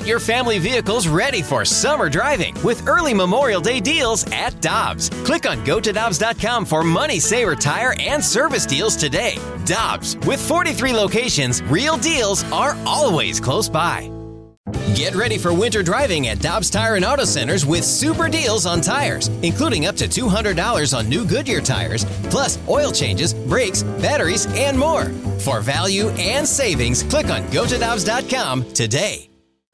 Get your family vehicles ready for summer driving with early Memorial Day deals at Dobbs. Click on GoToDobbs.com for money-saver tire and service deals today. Dobbs, with 43 locations, real deals are always close by. Get ready for winter driving at Dobbs Tire and Auto Centers with super deals on tires, including up to $200 on new Goodyear tires, plus oil changes, brakes, batteries, and more. For value and savings, click on GoToDobbs.com today.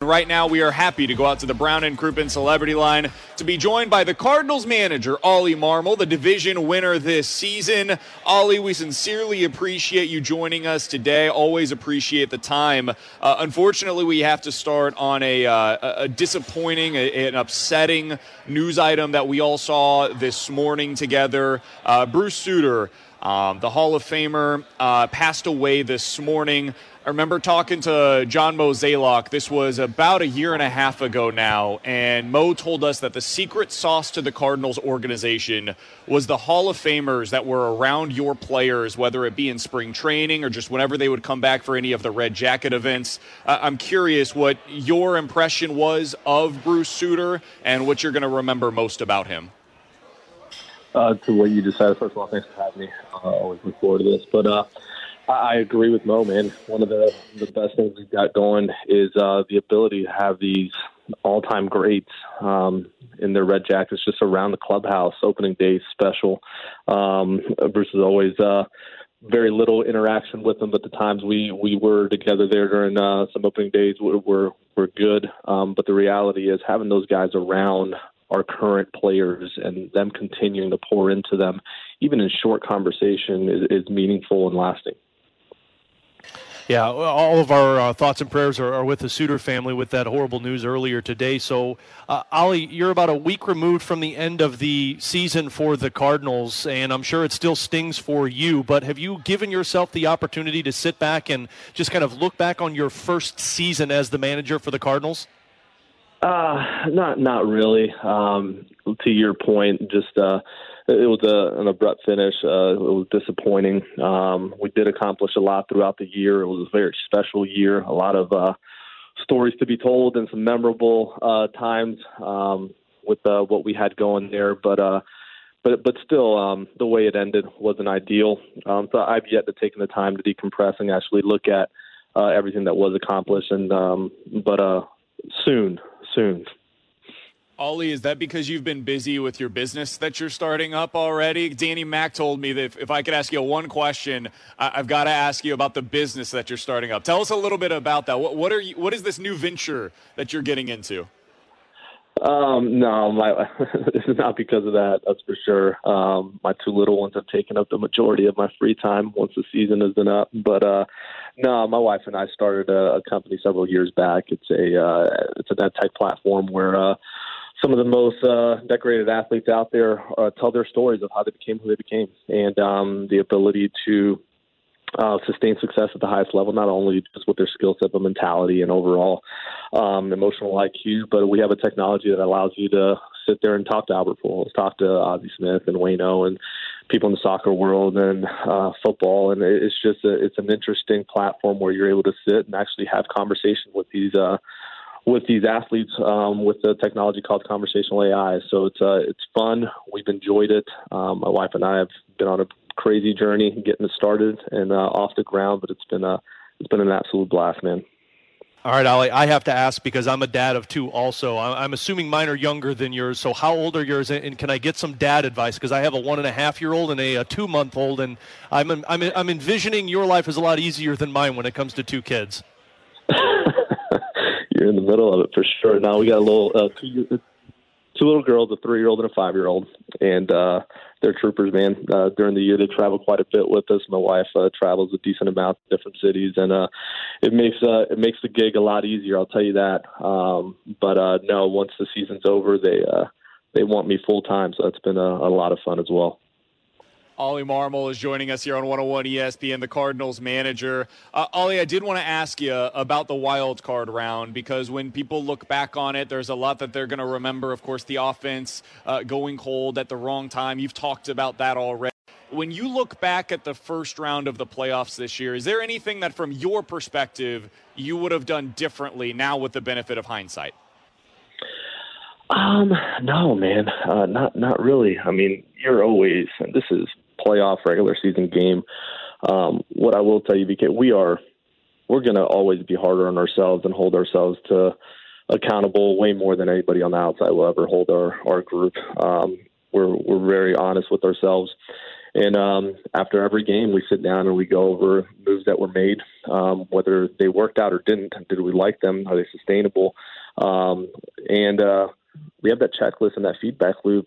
Right now, we are happy to go out to the Brown and Crouppen Celebrity Line to be joined by the Cardinals manager, Ollie Marmol, the division winner this season. Ollie, we sincerely appreciate you joining us today. Always appreciate the time. Unfortunately, we have to start on a disappointing and upsetting news item that we all saw this morning together. Bruce Sutter, the Hall of Famer, passed away this morning. I remember talking to John Mozeliak. This was about a year and a half ago now, and Mo told us that the secret sauce to the Cardinals organization was the Hall of Famers that were around your players, whether it be in spring training or just whenever they would come back for any of the Red Jacket events. I'm curious what your impression was of Bruce Sutter and what you're going to remember most about him. To what you just said, first of all, thanks for having me. I always look forward to this, but I agree with Mo, man. One of the best things we've got going is the ability to have these all-time greats in their red jackets just around the clubhouse, opening day special. Bruce is always very little interaction with them, but the times we were together there during some opening days were good. But the reality is having those guys around our current players and them continuing to pour into them, even in short conversation, is meaningful and lasting. Yeah, all of our thoughts and prayers are with the Sutter family with that horrible news earlier today. So, Ollie, you're about a week removed from the end of the season for the Cardinals, and I'm sure it still stings for you, but have you given yourself the opportunity to sit back and just kind of look back on your first season as the manager for the Cardinals? Not really. To your point, just it was an abrupt finish. It was disappointing. We did accomplish a lot throughout the year. It was a very special year. A lot of stories to be told and some memorable times with what we had going there. But still, the way it ended wasn't ideal. So I've yet to take the time to decompress and actually look at everything that was accomplished. And soon. Ollie, is that because you've been busy with your business that you're starting up already? Danny Mack told me that if I could ask you one question, I've got to ask you about the business that you're starting up. Tell us a little bit about that. What is this new venture that you're getting into? No, it's not because of that. That's for sure. My two little ones have taken up the majority of my free time once the season has been up. But no, my wife and I started a company several years back. It's an ed-tech platform where some of the most decorated athletes out there tell their stories of how they became who they became, and the ability to sustain success at the highest level, not only just with their skill set, but mentality and overall emotional IQ. But we have a technology that allows you to sit there and talk to Albert Pujols, talk to Ozzie Smith and Waino and people in the soccer world and football. And it's just it's an interesting platform where you're able to sit and actually have conversation with these athletes with the technology called conversational AI. So it's fun. We've enjoyed it. My wife and I have been on a crazy journey getting it started and off the ground, but it's been an absolute blast, man. All right, Ollie, I have to ask because I'm a dad of two also. I'm assuming mine are younger than yours, so how old are yours, and can I get some dad advice? Because I have a 1.5-year-old and a 2-month-old, and I'm envisioning your life is a lot easier than mine when it comes to two kids. You're in the middle of it for sure. Now we got a little two little girls, a 3-year-old and a 5-year-old, and they're troopers, man. During the year, they travel quite a bit with us. My wife travels a decent amount to different cities, and it makes the gig a lot easier, I'll tell you that. But no, once the season's over, they want me full time, so it's been a lot of fun as well. Ollie Marmol is joining us here on 101 ESPN, the Cardinals manager. Ollie, I did want to ask you about the wild card round because when people look back on it, there's a lot that they're going to remember. Of course, the offense going cold at the wrong time. You've talked about that already. When you look back at the first round of the playoffs this year, is there anything that from your perspective you would have done differently now with the benefit of hindsight? No, man, not really. I mean, you're always, and this is playoff regular season game. What I will tell you, BK, we're going to always be harder on ourselves and hold ourselves to accountable way more than anybody on the outside will ever hold our group. We're very honest with ourselves. And after every game, we sit down and we go over moves that were made, whether they worked out or didn't. Did we like them? Are they sustainable? And we have that checklist and that feedback loop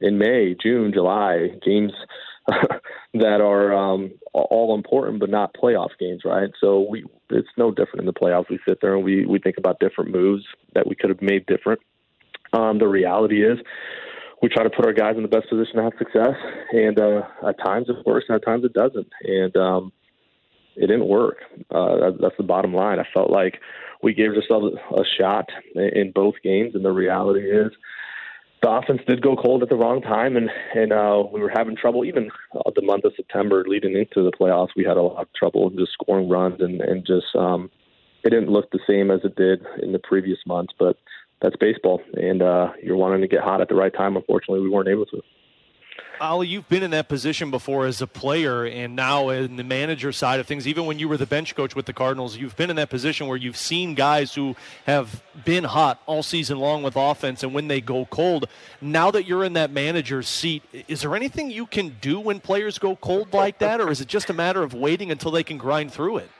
in May, June, July, games that are all important but not playoff games, right? So it's no different in the playoffs. We sit there and we think about different moves that we could have made different. The reality is, we try to put our guys in the best position to have success, and at times it works, and at times it doesn't. And it didn't work. That's the bottom line. I felt like we gave ourselves a shot in both games, and the reality is the offense did go cold at the wrong time, and we were having trouble. Even the month of September leading into the playoffs, we had a lot of trouble just scoring runs, and just it didn't look the same as it did in the previous months, but that's baseball, and you're wanting to get hot at the right time. Unfortunately, we weren't able to. Ollie, you've been in that position before as a player, and now in the manager side of things, even when you were the bench coach with the Cardinals, you've been in that position where you've seen guys who have been hot all season long with offense, and when they go cold, now that you're in that manager's seat, is there anything you can do when players go cold like that, or is it just a matter of waiting until they can grind through it?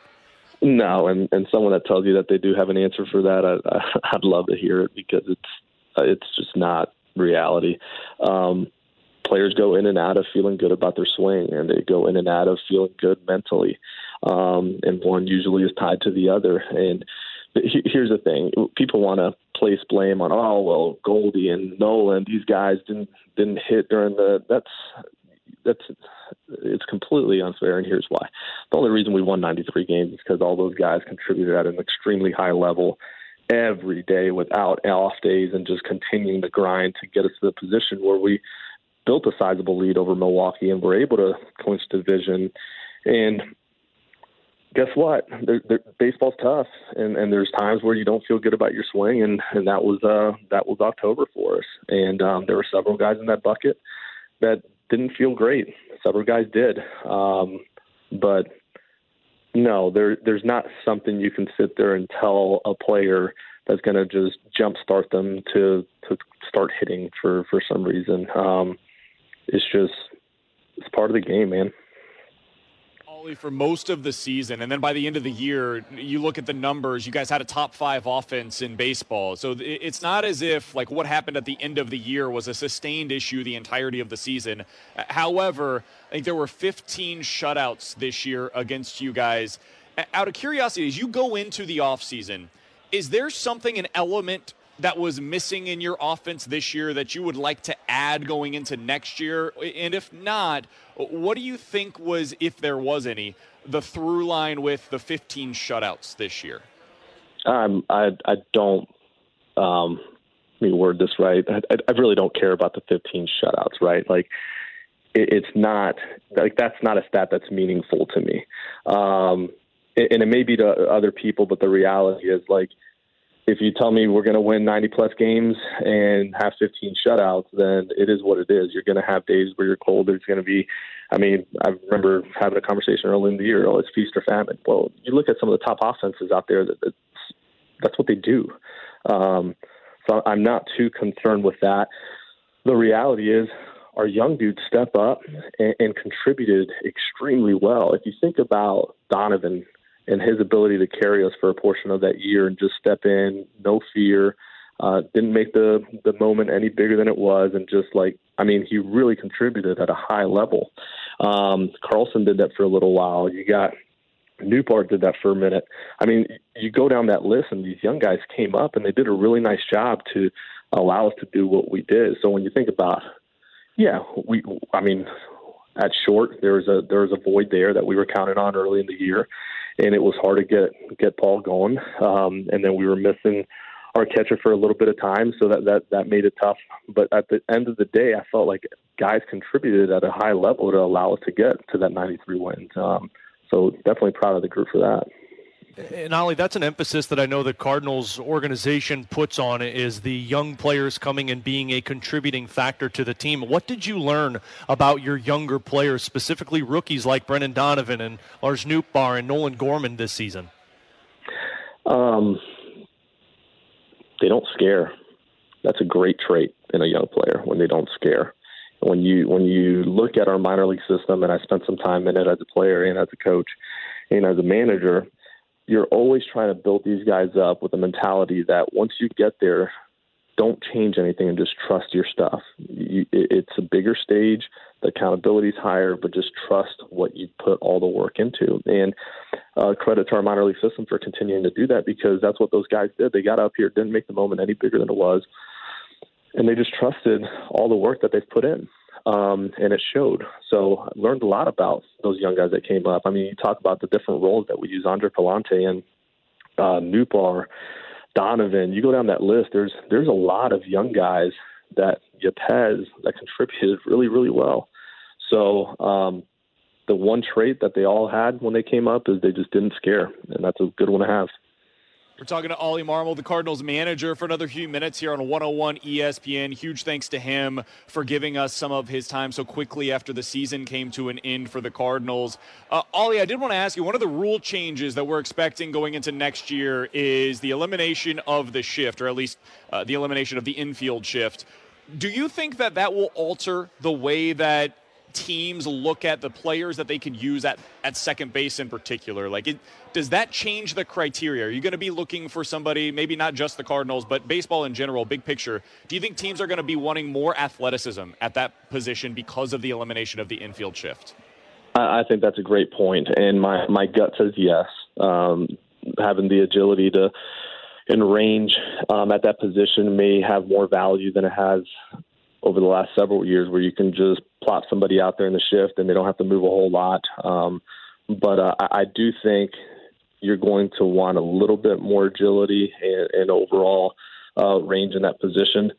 No, and someone that tells you that they do have an answer for that, I'd love to hear it, because it's just not reality. Players go in and out of feeling good about their swing, and they go in and out of feeling good mentally, and one usually is tied to the other. And here's the thing: people want to place blame on, oh well, Goldie and Nolan, these guys didn't hit during the it's completely unfair, and here's why. The only reason we won 93 games is because all those guys contributed at an extremely high level every day without off days, and just continuing to grind to get us to the position where we built a sizable lead over Milwaukee and were able to clinch the division. And guess what? Baseball's tough, and there's times where you don't feel good about your swing, and that was October for us. And there were several guys in that bucket that didn't feel great. Several guys did. But no, there's not something you can sit there and tell a player that's going to just jumpstart them to start hitting for some reason. It's part of the game, man. For most of the season, and then by the end of the year, you look at the numbers, you guys had a top 5 offense in baseball. So it's not as if like what happened at the end of the year was a sustained issue the entirety of the season. However, I think there were 15 shutouts this year against you guys. Out of curiosity, as you go into the offseason, is there something, an element that was missing in your offense this year that you would like to add going into next year? And if not, what do you think was, if there was any, the through line with the 15 shutouts this year? Let me word this right. I really don't care about the 15 shutouts, right? Like, it's not, like, that's not a stat that's meaningful to me. And it may be to other people, but the reality is, like, if you tell me we're going to win 90-plus games and have 15 shutouts, then it is what it is. You're going to have days where you're cold. There's going to be – I mean, I remember having a conversation early in the year, oh, it's feast or famine. Well, you look at some of the top offenses out there, that's what they do. So I'm not too concerned with that. The reality is our young dudes step up and contributed extremely well. If you think about Donovan – and his ability to carry us for a portion of that year and just step in, no fear, didn't make the moment any bigger than it was. And just like, I mean, he really contributed at a high level. Carlson did that for a little while. You got Nootbaar did that for a minute. I mean, you go down that list and these young guys came up and they did a really nice job to allow us to do what we did. So when you think about, at short, there was a void there that we were counting on early in the year. And it was hard to get Paul going. And then we were missing our catcher for a little bit of time, so that made it tough. But at the end of the day, I felt like guys contributed at a high level to allow us to get to that 93 win. So definitely proud of the group for that. And Ollie, that's an emphasis that I know the Cardinals organization puts on, is the young players coming and being a contributing factor to the team. What did you learn about your younger players, specifically rookies like Brennan Donovan and Lars Nootbaar and Nolan Gorman this season? They don't scare. That's a great trait in a young player, when they don't scare. When you look at our minor league system, and I spent some time in it as a player and as a coach and as a manager, you're always trying to build these guys up with a mentality that once you get there, don't change anything and just trust your stuff. It's a bigger stage. The accountability is higher, but just trust what you put all the work into. And credit to our minor league system for continuing to do that, because that's what those guys did. They got up here, didn't make the moment any bigger than it was, and they just trusted all the work that they've put in. And it showed. So I learned a lot about those young guys that came up. I mean, you talk about the different roles that we use, Andre Pallante and Nootbaar, Donovan. You go down that list, there's a lot of young guys that Yepez that contributed really, really well. So the one trait that they all had when they came up is they just didn't scare, and that's a good one to have. We're talking to Ollie Marmol, the Cardinals manager, for another few minutes here on 101 ESPN. Huge thanks to him for giving us some of his time so quickly after the season came to an end for the Cardinals. Ollie, I did want to ask you, one of the rule changes that we're expecting going into next year is the elimination of the shift, or at least the elimination of the infield shift. Do you think that that will alter the way that teams look at the players that they can use at second base in particular? Does that change the criteria? Are you going to be looking for somebody, maybe not just the Cardinals, but baseball in general, big picture? Do you think teams are going to be wanting more athleticism at that position because of the elimination of the infield shift? I think that's a great point, and my gut says yes. Having the agility to and range at that position may have more value than it has over the last several years, where you can just plop somebody out there in the shift and they don't have to move a whole lot. But I do think you're going to want a little bit more agility and overall range in that position,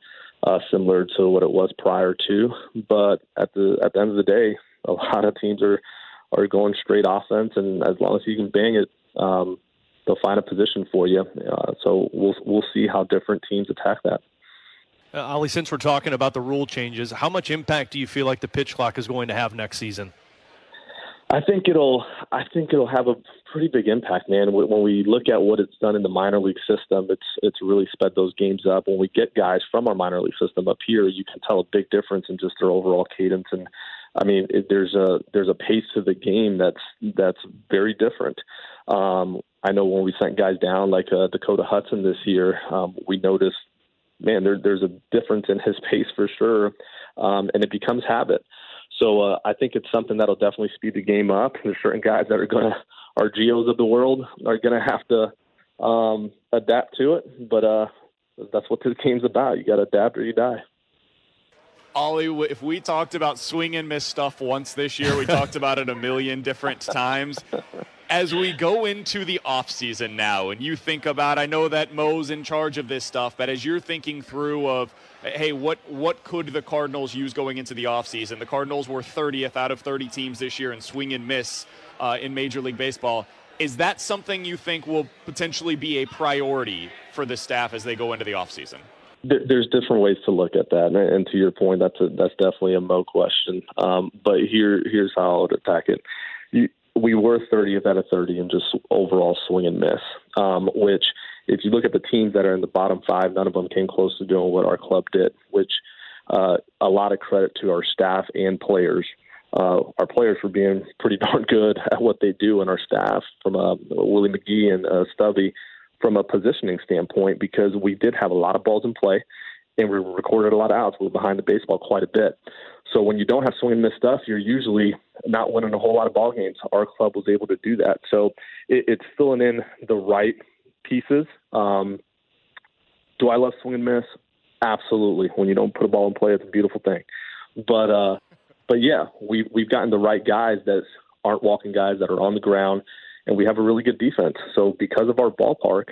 similar to what it was prior to. But at the end of the day, a lot of teams are going straight offense, and as long as you can bang it, they'll find a position for you. So we'll see how different teams attack that. Ollie, since we're talking about the rule changes, how much impact do you feel like the pitch clock is going to have next season? I think it'll have a pretty big impact, man. When we look at what it's done in the minor league system, it's really sped those games up. When we get guys from our minor league system up here, you can tell a big difference in just their overall cadence. And I mean, there's a pace to the game that's very different. I know when we sent guys down like Dakota Hudson this year, we noticed, man, there's a difference in his pace for sure, and it becomes habit. So I think it's something that'll definitely speed the game up. There's certain guys that our Geos of the world are going to have to adapt to it, but that's what this game's about. You got to adapt or you die. Ollie, if we talked about swing and miss stuff once this year, we talked about it a million different times. As we go into the offseason now, and you think about, I know that Mo's in charge of this stuff, but as you're thinking through of, hey, what could the Cardinals use going into the offseason? The Cardinals were 30th out of 30 teams this year in swing and miss in Major League Baseball. Is that something you think will potentially be a priority for the staff as they go into the offseason? There's different ways to look at that, and to your point, that's definitely a Mo question. But here's how I would attack it. We were 30th out of 30 in just overall swing and miss, which if you look at the teams that are in the bottom five, none of them came close to doing what our club did, which a lot of credit to our staff and players. Our players were being pretty darn good at what they do, and our staff from Willie McGee and Stubby from a positioning standpoint, because we did have a lot of balls in play and we recorded a lot of outs. We were behind the baseball quite a bit. So when you don't have swing and miss stuff, you're usually not winning a whole lot of ball games. Our club was able to do that. So it's filling in the right pieces. Do I love swing and miss? Absolutely. When you don't put a ball in play, it's a beautiful thing. But yeah, we've gotten the right guys that aren't walking guys, that are on the ground, and we have a really good defense. So because of our ballpark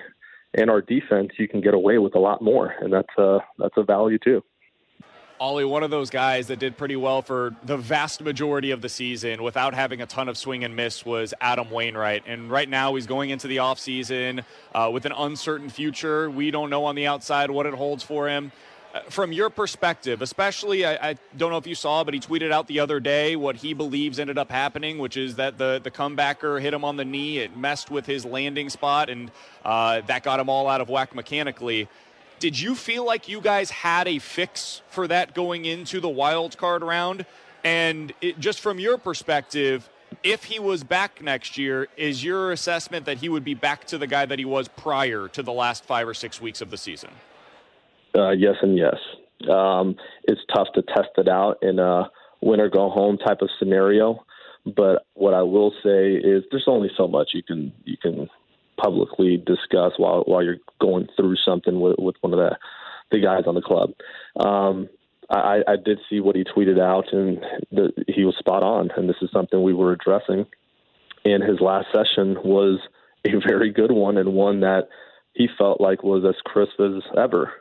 and our defense, you can get away with a lot more. And that's a value too. Ollie, one of those guys that did pretty well for the vast majority of the season without having a ton of swing and miss was Adam Wainwright. And right now he's going into the offseason with an uncertain future. We don't know on the outside what it holds for him. From your perspective, especially, I don't know if you saw, but he tweeted out the other day what he believes ended up happening, which is that the comebacker hit him on the knee. It messed with his landing spot, and that got him all out of whack mechanically. Did you feel like you guys had a fix for that going into the wild card round? And just from your perspective, if he was back next year, is your assessment that he would be back to the guy that he was prior to the last 5 or 6 weeks of the season? Yes and yes. It's tough to test it out in a win or go home type of scenario. But what I will say is there's only so much you can publicly discuss while you're going through something with one of the guys on the club. I did see what he tweeted out, and he was spot on, and this is something we were addressing. And his last session was a very good one, and one that he felt like was as crisp as ever.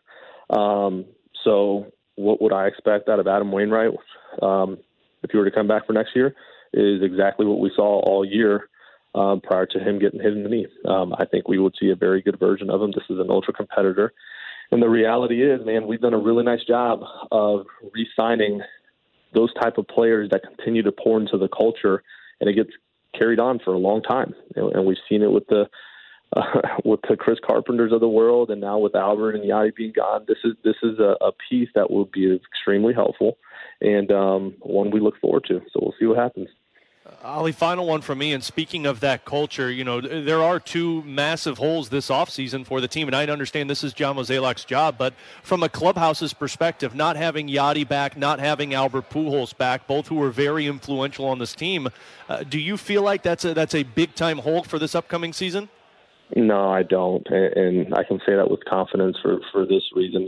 So what would I expect out of Adam Wainwright if he were to come back for next year is exactly what we saw all year prior to him getting hit in the knee. I think we would see a very good version of him. This is an ultra competitor. And the reality is, man, we've done a really nice job of re-signing those type of players that continue to pour into the culture, and it gets carried on for a long time. And we've seen it with the Chris Carpenters of the world, and now with Albert and Yadi being gone, this is a piece that will be extremely helpful, and one we look forward to. So we'll see what happens. Ollie, final one from me. And speaking of that culture, there are two massive holes this offseason for the team, and I understand this is John Mozeliak's job, but from a clubhouse's perspective, not having Yadi back, not having Albert Pujols back, both who were very influential on this team, do you feel like that's a big-time hole for this upcoming season? No, I don't, and I can say that with confidence for this reason.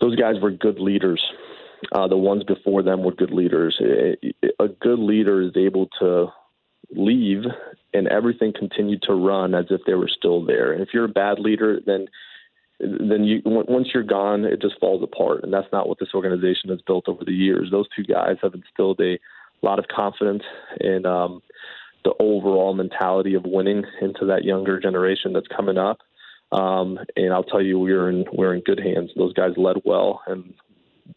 Those guys were good leaders. The ones before them were good leaders. A good leader is able to leave, and everything continued to run as if they were still there. And if you're a bad leader, then once you're gone, it just falls apart, and that's not what this organization has built over the years. Those two guys have instilled a lot of confidence and the overall mentality of winning into that younger generation that's coming up. And I'll tell you, we're in good hands. Those guys led well, and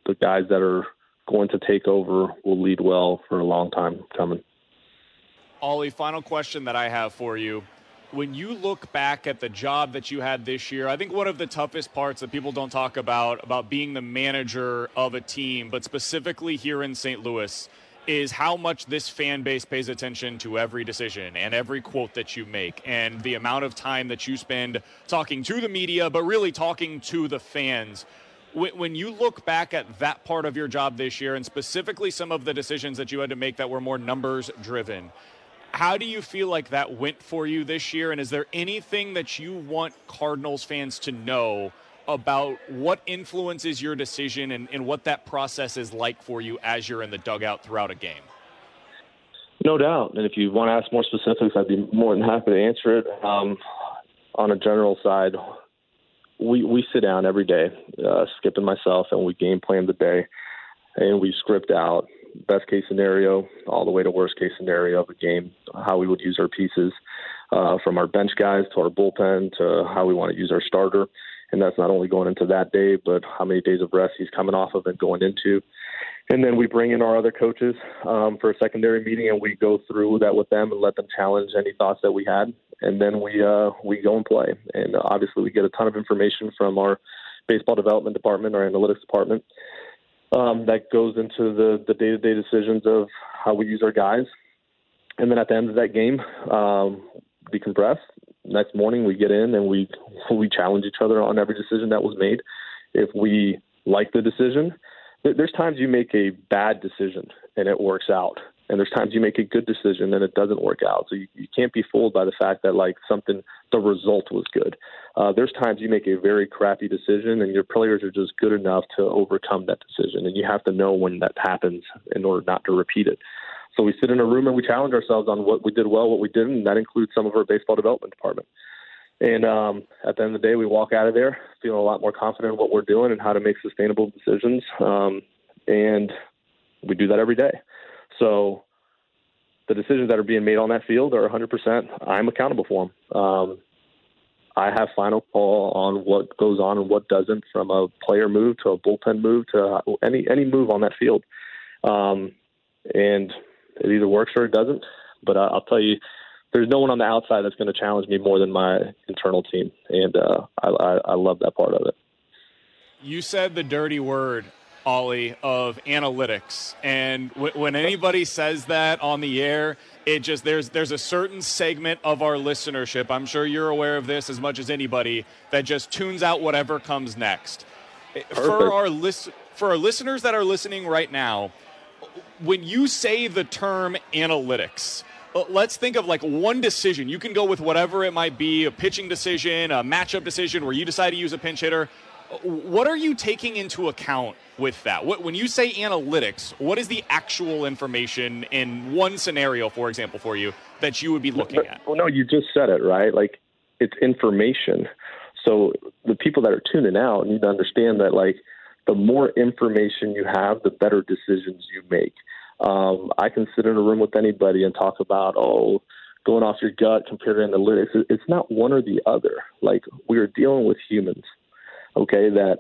the guys that are going to take over will lead well for a long time coming. Ollie, final question that I have for you. When you look back at the job that you had this year, I think one of the toughest parts that people don't talk about being the manager of a team, but specifically here in St. Louis, is how much this fan base pays attention to every decision and every quote that you make and the amount of time that you spend talking to the media, but really talking to the fans. When you look back at that part of your job this year and specifically some of the decisions that you had to make that were more numbers driven, how do you feel like that went for you this year? And is there anything that you want Cardinals fans to know about what influences your decision and what that process is like for you as you're in the dugout throughout a game? No doubt. And if you want to ask more specifics, I'd be more than happy to answer it. On a general side, we sit down every day, Skip and myself, and we game plan the day, and we script out best case scenario all the way to worst case scenario of a game, how we would use our pieces, from our bench guys to our bullpen to how we want to use our starter. And that's not only going into that day, but how many days of rest he's coming off of and going into. And then we bring in our other coaches for a secondary meeting, and we go through that with them and let them challenge any thoughts that we had. And then we go and play. And obviously we get a ton of information from our baseball development department, our analytics department, that goes into the day-to-day decisions of how we use our guys. And then at the end of that game, we decompress. Next morning we get in and we challenge each other on every decision that was made. If we like the decision, there's times you make a bad decision and it works out. And there's times you make a good decision and it doesn't work out. So you can't be fooled by the fact that the result was good. There's times you make a very crappy decision and your players are just good enough to overcome that decision. And you have to know when that happens in order not to repeat it. So we sit in a room and we challenge ourselves on what we did well, what we didn't, and that includes some of our baseball development department. And at the end of the day, we walk out of there feeling a lot more confident in what we're doing and how to make sustainable decisions. And we do that every day. So the decisions that are being made on that field are 100%. I'm accountable for them. I have final call on what goes on and what doesn't, from a player move to a bullpen move to any move on that field. And it either works or it doesn't. But I'll tell you, there's no one on the outside that's going to challenge me more than my internal team. And I love that part of it. You said the dirty word, Ollie, of analytics. And when anybody says that on the air, it just, there's a certain segment of our listenership, I'm sure you're aware of this as much as anybody, that just tunes out whatever comes next. Perfect. For our listeners that are listening right now, when you say the term analytics, let's think of like one decision. You can go with whatever it might be, a pitching decision, a matchup decision where you decide to use a pinch hitter. What are you taking into account with that? When you say analytics, what is the actual information in one scenario, for example, for you that you would be looking at? Well, no, you just said it, right? Like, it's information. So the people that are tuning out need to understand that, like, the more information you have, the better decisions you make. I can sit in a room with anybody and talk about, going off your gut compared to analytics. It's not one or the other. Like, we are dealing with humans, okay, that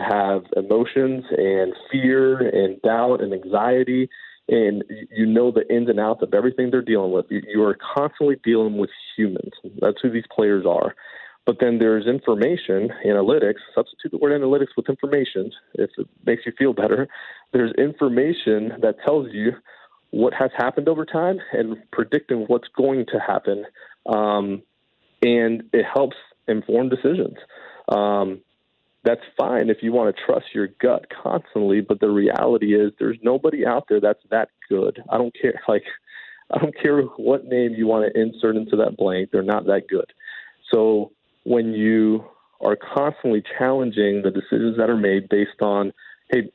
have emotions and fear and doubt and anxiety, and you know the ins and outs of everything they're dealing with. You are constantly dealing with humans. That's who these players are. But then there's information, analytics. Substitute the word analytics with information if it makes you feel better. There's information that tells you what has happened over time and predicting what's going to happen, and it helps inform decisions. That's fine if you want to trust your gut constantly, but the reality is there's nobody out there that's that good. I don't care what name you want to insert into that blank. They're not that good. So when you are constantly challenging the decisions that are made based on, hey,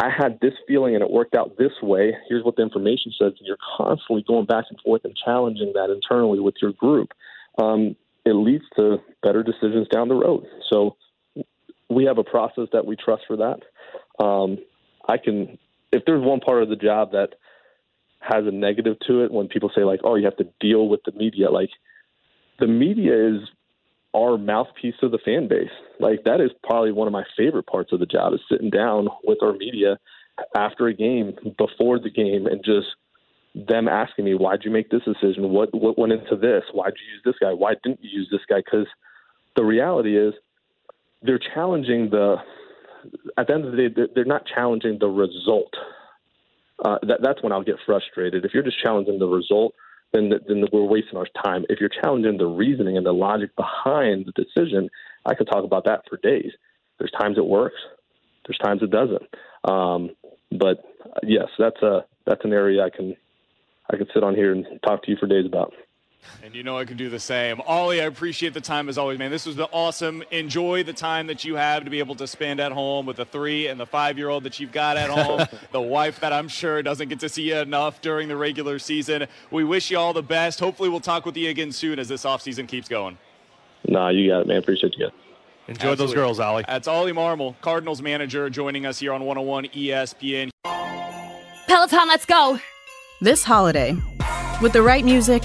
I had this feeling and it worked out this way, here's what the information says, and you're constantly going back and forth and challenging that internally with your group, it leads to better decisions down the road. So we have a process that we trust for that. If there's one part of the job that has a negative to it, when people say like, you have to deal with the media, like the media is our mouthpiece of the fan base. Like, that is probably one of my favorite parts of the job, is sitting down with our media after a game, before the game, and just them asking me, why'd you make this decision? What went into this? Why'd you use this guy? Why didn't you use this guy? Because the reality is, they're challenging at the end of the day, they're not challenging the result. That's when I'll get frustrated. If you're just challenging the result, then we're wasting our time. If you're challenging the reasoning and the logic behind the decision, I could talk about that for days. There's times it works, there's times it doesn't. But yes, that's an area I can sit on here and talk to you for days about. And you know I can do the same. Ollie, I appreciate the time as always, man. This was awesome. Enjoy the time that you have to be able to spend at home with the 3 and the 5-year-old that you've got at home, the wife that I'm sure doesn't get to see you enough during the regular season. We wish you all the best. Hopefully we'll talk with you again soon as this offseason keeps going. Nah, you got it, man. Appreciate you guys. Enjoy Absolutely. Those girls, Ollie. That's Ollie Marmol, Cardinals manager, joining us here on 101 ESPN. Peloton, let's go. This holiday, with the right music